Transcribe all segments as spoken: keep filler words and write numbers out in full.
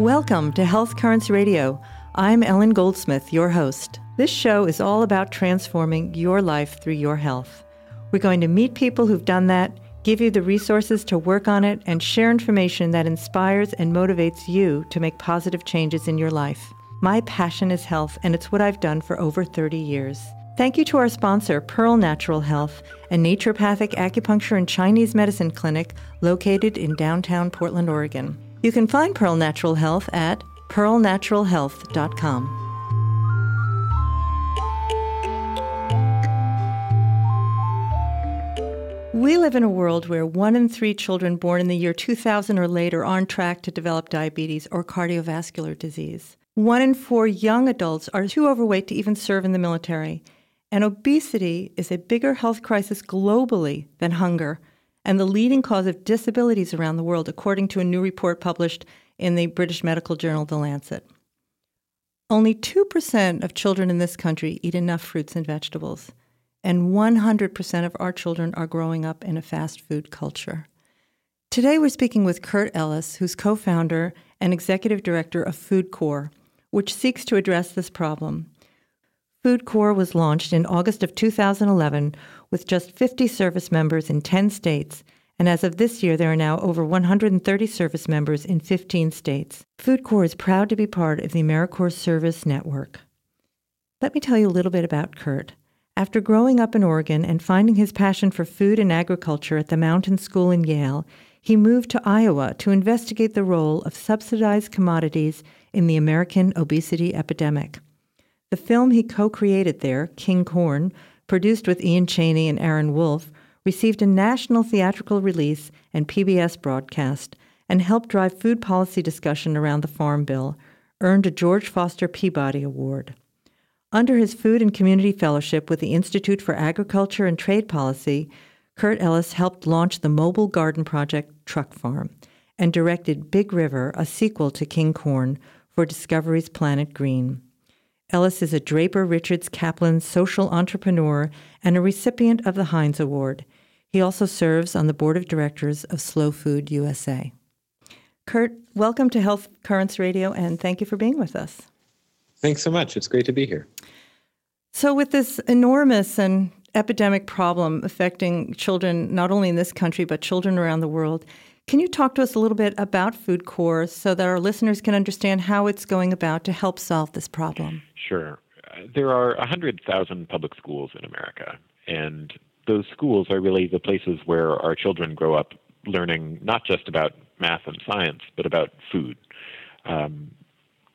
Welcome to Health Currents Radio. I'm Ellen Goldsmith, your host. This show is all about transforming your life through your health. We're going to meet people who've done that, give you the resources to work on it, and share information that inspires and motivates you to make positive changes in your life. My passion is health, and it's what I've done for over thirty years. Thank you to our sponsor, Pearl Natural Health, a naturopathic acupuncture and Chinese medicine clinic located in downtown Portland, Oregon. You can find Pearl Natural Health at pearl natural health dot com. We live in a world where one in three children born in the year two thousand or later are on track to develop diabetes or cardiovascular disease. One in four young adults are too overweight to even serve in the military. And obesity is a bigger health crisis globally than hunger, and the leading cause of disabilities around the world, according to a new report published in the British medical journal The Lancet. Only two percent of children in this country eat enough fruits and vegetables, and one hundred percent of our children are growing up in a fast food culture. Today we're speaking with Kurt Ellis, who's co-founder and executive director of FoodCorps, which seeks to address this problem. FoodCorps was launched in August of two thousand eleven with just fifty service members in ten states, and as of this year, there are now over one hundred thirty service members in fifteen states. FoodCorps is proud to be part of the AmeriCorps Service Network. Let me tell you a little bit about Kurt. After growing up in Oregon and finding his passion for food and agriculture at the Mountain School in Yale, he moved to Iowa to investigate the role of subsidized commodities in the American obesity epidemic. The film he co-created there, King Corn, produced with Ian Cheney and Aaron Wolfe, received a national theatrical release and P B S broadcast, and helped drive food policy discussion around the Farm Bill, earned a George Foster Peabody Award. Under his Food and Community Fellowship with the Institute for Agriculture and Trade Policy, Kurt Ellis helped launch the mobile garden project Truck Farm and directed Big River, a sequel to King Corn, for Discovery's Planet Green. Ellis is a Draper Richards Kaplan social entrepreneur and a recipient of the Heinz Award. He also serves on the board of directors of Slow Food U S A. Kurt, welcome to Health Currents Radio, and thank you for being with us. Thanks so much. It's great to be here. So with this enormous and epidemic problem affecting children, not only in this country, but children around the world, can you talk to us a little bit about FoodCorps so that our listeners can understand how it's going about to help solve this problem? Sure. Uh, there are one hundred thousand public schools in America, and those schools are really the places where our children grow up learning not just about math and science, but about food. Um,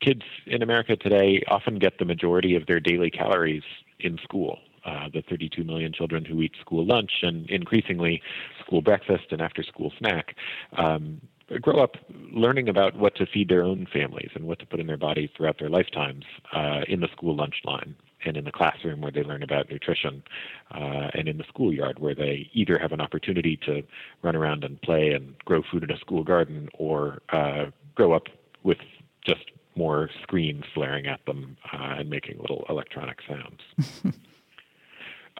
kids in America today often get the majority of their daily calories in school. Uh, the thirty-two million children who eat school lunch and increasingly school breakfast and after-school snack um, grow up learning about what to feed their own families and what to put in their bodies throughout their lifetimes uh, in the school lunch line and in the classroom where they learn about nutrition uh, and in the schoolyard where they either have an opportunity to run around and play and grow food in a school garden or uh, grow up with just more screens flaring at them uh, and making little electronic sounds.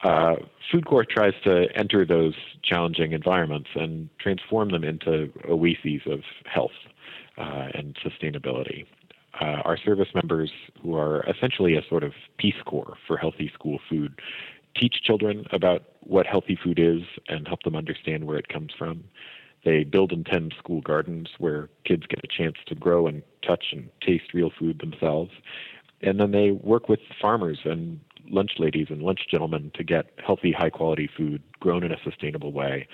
Uh, FoodCorps tries to enter those challenging environments and transform them into oases of health uh, and sustainability. Uh, our service members, who are essentially a sort of Peace Corps for healthy school food, teach children about what healthy food is and help them understand where it comes from. They build and tend school gardens where kids get a chance to grow and touch and taste real food themselves. And then they work with farmers and lunch ladies and lunch gentlemen to get healthy, high-quality food grown in a sustainable way,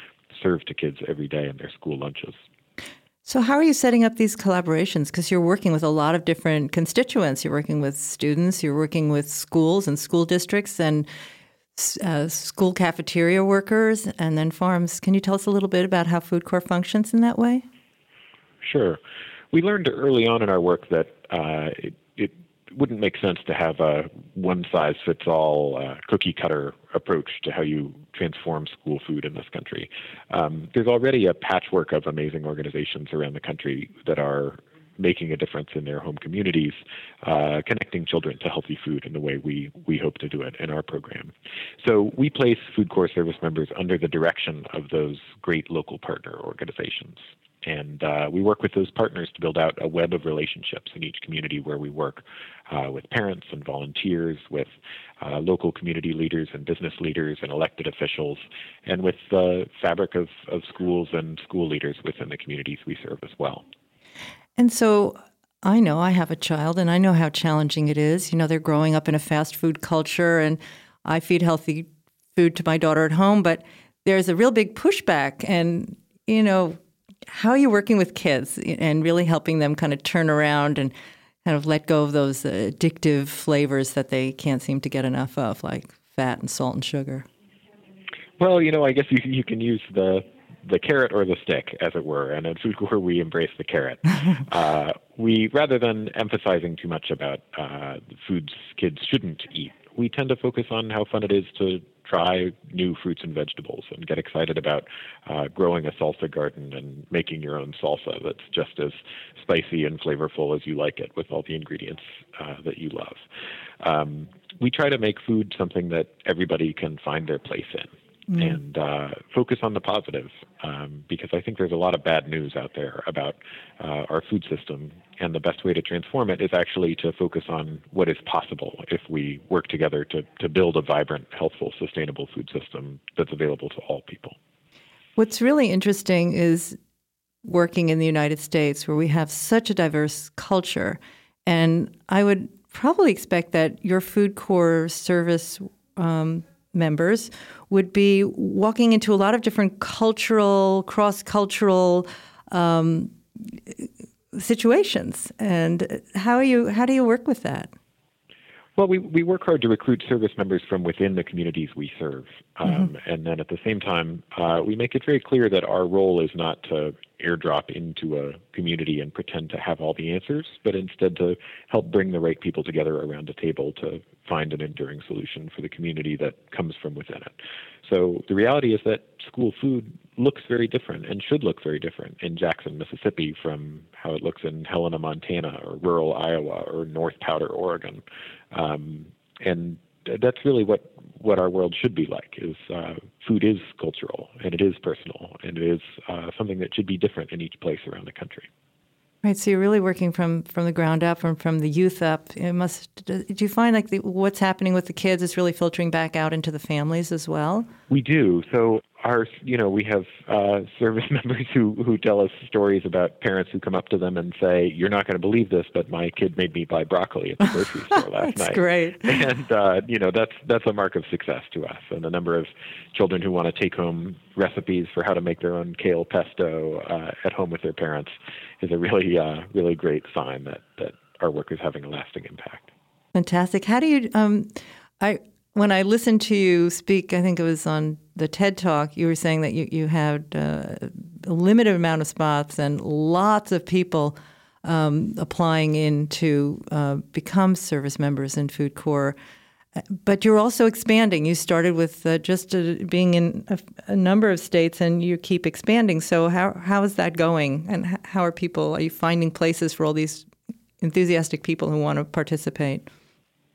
served to kids every day in their school lunches. So how are you setting up these collaborations? Because you're working with a lot of different constituents. You're working with students, you're working with schools and school districts and uh, school cafeteria workers and then farms. Can you tell us a little bit about how FoodCorps functions in that way? Sure. We learned early on in our work that uh, it, it wouldn't make sense to have a one-size-fits-all uh, cookie-cutter approach to how you transform school food in this country. Um, there's already a patchwork of amazing organizations around the country that are making a difference in their home communities, uh, connecting children to healthy food in the way we we hope to do it in our program. So we place FoodCorps service members under the direction of those great local partner organizations. And uh, we work with those partners to build out a web of relationships in each community where we work uh, with parents and volunteers, with uh, local community leaders and business leaders and elected officials, and with the fabric of, of schools and school leaders within the communities we serve as well. And so I know I have a child, and I know how challenging it is. You know, they're growing up in a fast food culture, and I feed healthy food to my daughter at home, but there's a real big pushback. And, you know, how are you working with kids and really helping them kind of turn around and kind of let go of those addictive flavors that they can't seem to get enough of, like fat and salt and sugar? Well, you know, I guess you you can use the the carrot or the stick, as it were. And in FoodCorps, we embrace the carrot. uh, we, rather than emphasizing too much about uh, foods kids shouldn't eat, we tend to focus on how fun it is to try new fruits and vegetables and get excited about uh, growing a salsa garden and making your own salsa that's just as spicy and flavorful as you like it, with all the ingredients uh, that you love. Um, we try to make food something that everybody can find their place in. Mm. And uh, focus on the positive, um, because I think there's a lot of bad news out there about uh, our food system, and the best way to transform it is actually to focus on what is possible if we work together to, to build a vibrant, healthful, sustainable food system that's available to all people. What's really interesting is working in the United States, where we have such a diverse culture, and I would probably expect that your FoodCorps service um members would be walking into a lot of different cultural, cross-cultural um, situations. And how are you? How do you work with that? Well, we, we work hard to recruit service members from within the communities we serve. Um, mm-hmm. And then at the same time, uh, we make it very clear that our role is not to airdrop into a community and pretend to have all the answers, but instead to help bring the right people together around a table to find an enduring solution for the community that comes from within it. So the reality is that school food looks very different and should look very different in Jackson, Mississippi, from how it looks in Helena, Montana, or rural Iowa, or North Powder, Oregon. Um, and that's really what, what our world should be like, is uh, food is cultural, and it is personal, and it is uh, something that should be different in each place around the country. Right, so you're really working from, from the ground up, from from the youth up. It must. Do you find like the, what's happening with the kids is really filtering back out into the families as well? We do. So our, you know, we have uh, service members who, who tell us stories about parents who come up to them and say, "You're not going to believe this, but my kid made me buy broccoli at the grocery store last that's night." That's great. And uh, you know, that's that's a mark of success to us. And the number of children who want to take home recipes for how to make their own kale pesto uh, at home with their parents is a really Uh, really great sign that, that our work is having a lasting impact. Fantastic. How do you, um, I when I listened to you speak, I think it was on the TED Talk, you were saying that you, you had uh, a limited amount of spots and lots of people um, applying in to uh, become service members in FoodCorps. But you're also expanding. You started with uh, just uh, being in a, a number of states, and you keep expanding. So how how is that going? And how are people? Are you finding places for all these enthusiastic people who want to participate?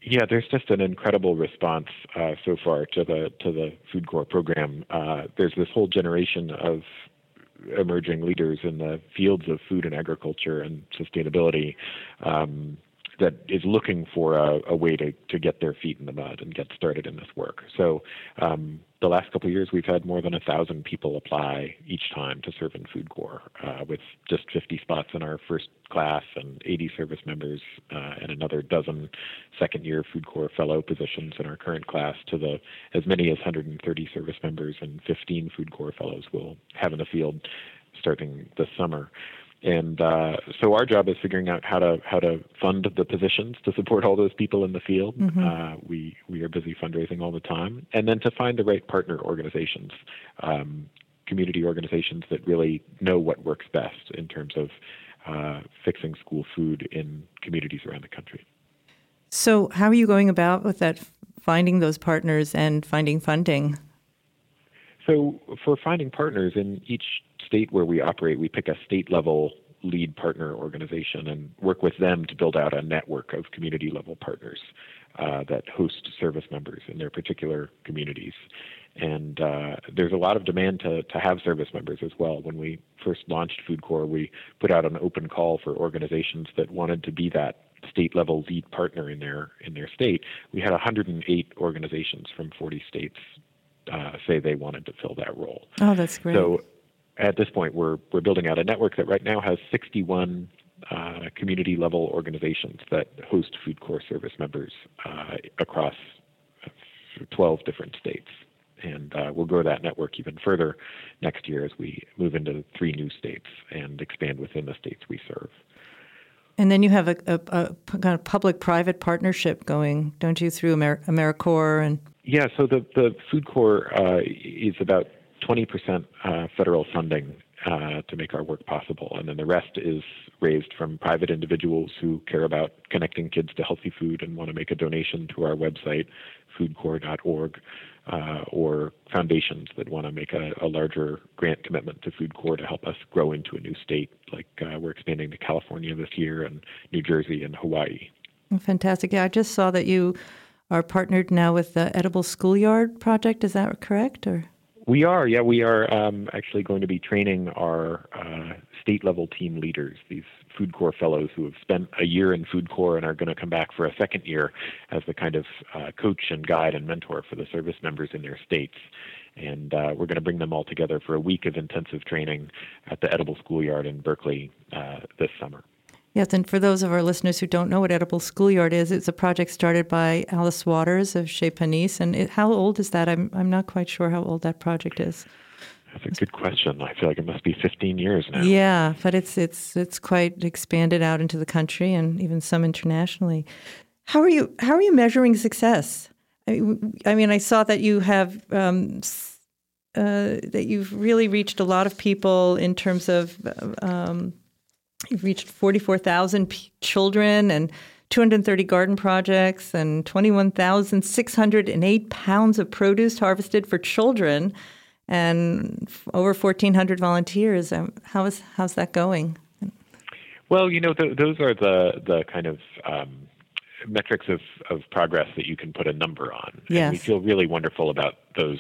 Yeah, there's just an incredible response uh, so far to the to the FoodCorps program. Uh, there's this whole generation of emerging leaders in the fields of food and agriculture and sustainability. Um, that is looking for a, a way to, to get their feet in the mud and get started in this work. So um, the last couple of years, we've had more than one thousand people apply each time to serve in FoodCorps, uh, with just fifty spots in our first class and eighty service members uh, and another dozen second-year FoodCorps fellow positions in our current class to the as many as one hundred thirty service members and fifteen FoodCorps fellows we'll have in the field starting this summer. And uh, so our job is figuring out how to how to fund the positions to support all those people in the field. Mm-hmm. Uh, we we are busy fundraising all the time, and then to find the right partner organizations, um, community organizations that really know what works best in terms of uh, fixing school food in communities around the country. So how are you going about with that? Finding those partners and finding funding. So for finding partners in each state where we operate, we pick a state-level lead partner organization and work with them to build out a network of community level partners uh, that host service members in their particular communities. And uh, there's a lot of demand to, to have service members as well. When we first launched FoodCorps, we put out an open call for organizations that wanted to be that state level lead partner in their in their state. We had one hundred eight organizations from forty states uh, say they wanted to fill that role. Oh, that's great. So at this point, we're we're building out a network that right now has sixty-one uh, community level organizations that host FoodCorps service members uh, across twelve different states. And uh, we'll grow that network even further next year as we move into three new states and expand within the states we serve. And then you have a, a, a kind of public-private partnership going, don't you, through Amer- AmeriCorps? And yeah, so the, the FoodCorps uh, is about twenty percent uh, federal funding uh, to make our work possible. And then the rest is raised from private individuals who care about connecting kids to healthy food and want to make a donation to our website, food corps dot org, uh, or foundations that want to make a, a larger grant commitment to FoodCorps to help us grow into a new state. Like uh, we're expanding to California this year and New Jersey and Hawaii. Fantastic. Yeah, I just saw that you are partnered now with the Edible Schoolyard project. Is that correct? Or We are, yeah, we are um, actually going to be training our uh, state-level team leaders, these FoodCorps fellows who have spent a year in FoodCorps and are going to come back for a second year as the kind of uh, coach and guide and mentor for the service members in their states. And uh, we're going to bring them all together for a week of intensive training at the Edible Schoolyard in Berkeley uh, this summer. Yes, and for those of our listeners who don't know what Edible Schoolyard is, it's a project started by Alice Waters of Chez Panisse. And it, how old is that? I'm I'm not quite sure how old that project is. That's a good question. I feel like it must be fifteen years now. Yeah, but it's it's it's quite expanded out into the country and even some internationally. How are you How are you measuring success? I, I mean, I saw that you have um, uh, that you've really reached a lot of people in terms of. Um, You've reached forty-four thousand p- children and two hundred thirty garden projects and twenty-one thousand six hundred eight pounds of produce harvested for children and f- over fourteen hundred volunteers. Um, how is how's that going? Well, you know, th- those are the, the kind of um, metrics of, of progress that you can put a number on. Yes. And we feel really wonderful about those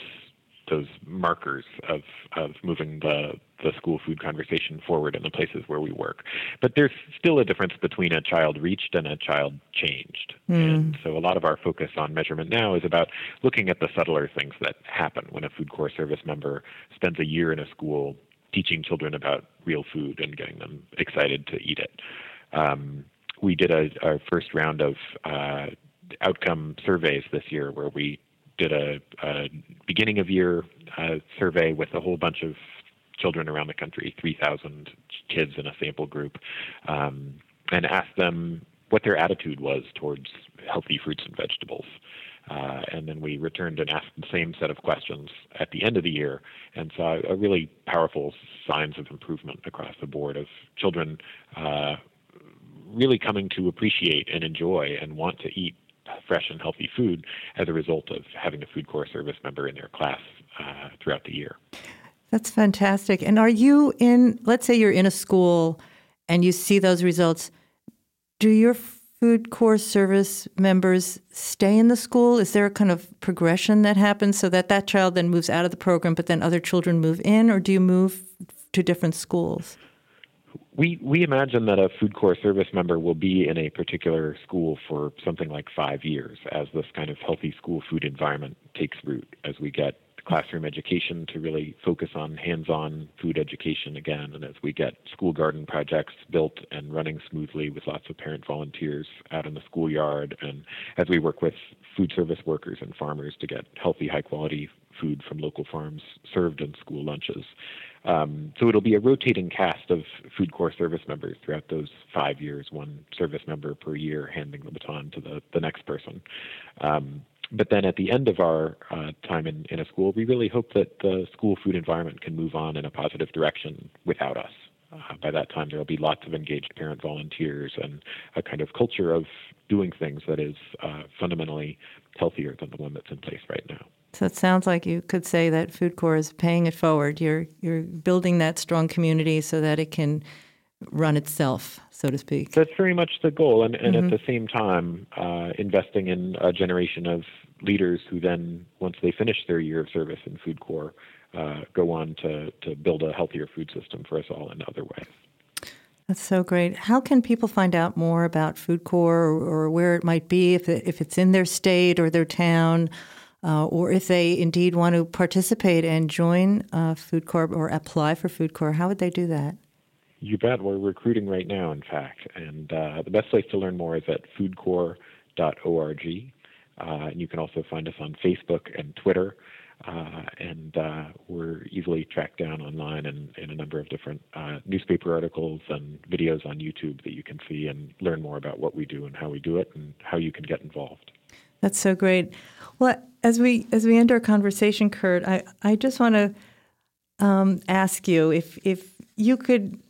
those markers of, of moving the the school food conversation forward in the places where we work. But there's still a difference between a child reached and a child changed. Mm. And so a lot of our focus on measurement now is about looking at the subtler things that happen when a FoodCorps service member spends a year in a school teaching children about real food and getting them excited to eat it. Um, we did a, our first round of uh, outcome surveys this year where we did a, a beginning of year uh, survey with a whole bunch of children around the country, three thousand kids in a sample group, um, and asked them what their attitude was towards healthy fruits and vegetables. Uh, and then we returned and asked the same set of questions at the end of the year and saw a really powerful signs of improvement across the board of children uh, really coming to appreciate and enjoy and want to eat fresh and healthy food as a result of having a FoodCorps service member in their class uh, throughout the year. That's fantastic. And are you in, let's say you're in a school and you see those results, do your FoodCorps service members stay in the school? Is there a kind of progression that happens so that that child then moves out of the program, but then other children move in, or do you move to different schools? We we imagine that a FoodCorps service member will be in a particular school for something like five years as this kind of healthy school food environment takes root, as we get classroom education to really focus on hands-on food education again, and as we get school garden projects built and running smoothly with lots of parent volunteers out in the schoolyard, and as we work with food service workers and farmers to get healthy, high-quality food from local farms served in school lunches. Um, so it'll be a rotating cast of FoodCorps service members throughout those five years, one service member per year handing the baton to the, the next person. Um, But then at the end of our uh, time in, in a school, we really hope that the school food environment can move on in a positive direction without us. Uh, by that time, there will be lots of engaged parent volunteers and a kind of culture of doing things that is uh, fundamentally healthier than the one that's in place right now. So it sounds like you could say that FoodCorps is paying it forward. You're you're building that strong community so that it can run itself, so to speak. That's very much the goal. And, and mm-hmm. at the same time, uh, investing in a generation of leaders who then, once they finish their year of service in Food Corps, uh, go on to, to build a healthier food system for us all in other ways. That's so great. How can people find out more about Food Corps, or, or where it might be, if it, if it's in their state or their town, uh, or if they indeed want to participate and join uh, Food Corps or apply for Food Corps? How would they do that? You bet. We're recruiting right now, in fact. And uh, the best place to learn more is at food corps dot org. Uh, and you can also find us on Facebook and Twitter. Uh, and uh, we're easily tracked down online and in a number of different uh, newspaper articles and videos on YouTube that you can see and learn more about what we do and how we do it and how you can get involved. That's so great. Well, as we as we end our conversation, Kurt, I, I just want to um, ask you if if you could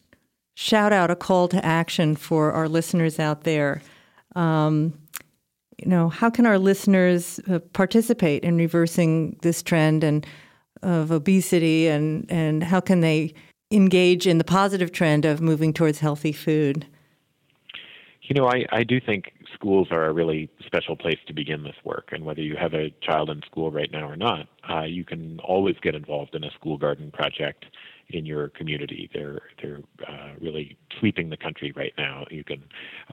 shout out a call to action for our listeners out there. Um, you know, how can our listeners uh, participate in reversing this trend and of obesity, and, and how can they engage in the positive trend of moving towards healthy food? You know, I, I do think schools are a really special place to begin this work. And whether you have a child in school right now or not, uh, you can always get involved in a school garden project in your community. They're they're uh, really sweeping the country right now. You can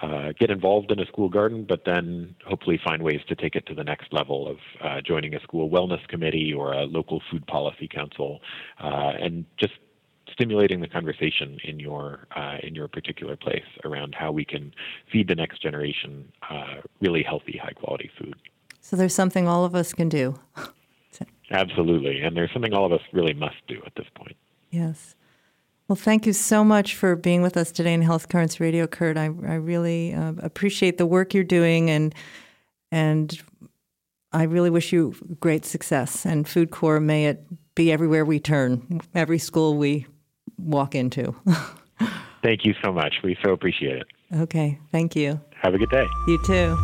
uh, get involved in a school garden, but then hopefully find ways to take it to the next level of uh, joining a school wellness committee or a local food policy council, uh, and just stimulating the conversation in your uh, in your particular place around how we can feed the next generation uh, really healthy, high-quality food. So there's something all of us can do. Absolutely, and there's something all of us really must do at this point. Yes. Well, thank you so much for being with us today in Health Currents Radio, Kurt. I, I really uh, appreciate the work you're doing, and and I really wish you great success. And Food Corps, may it be everywhere we turn, every school we walk into. Thank you so much. We so appreciate it. Okay. Thank you. Have a good day. You too.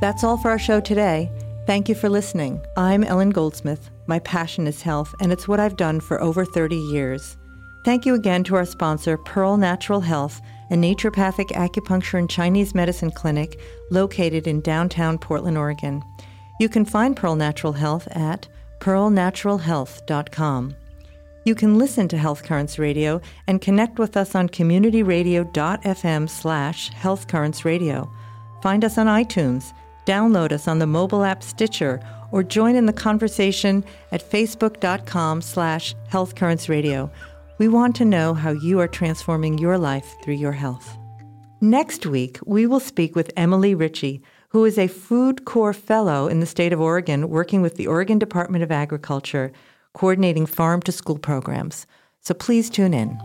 That's all for our show today. Thank you for listening. I'm Ellen Goldsmith. My passion is health, and it's what I've done for over thirty years. Thank you again to our sponsor, Pearl Natural Health, a naturopathic acupuncture and Chinese medicine clinic located in downtown Portland, Oregon. You can find Pearl Natural Health at pearl natural health dot com. You can listen to Health Currents Radio and connect with us on community radio dot f m slash health currents radio. Find us on iTunes, download us on the mobile app Stitcher, or join in the conversation at facebook dot com slash health currents radio. We want to know how you are transforming your life through your health. Next week, we will speak with Emily Ritchie, who is a Food Corps Fellow in the state of Oregon, working with the Oregon Department of Agriculture, coordinating farm-to-school programs. So please tune in.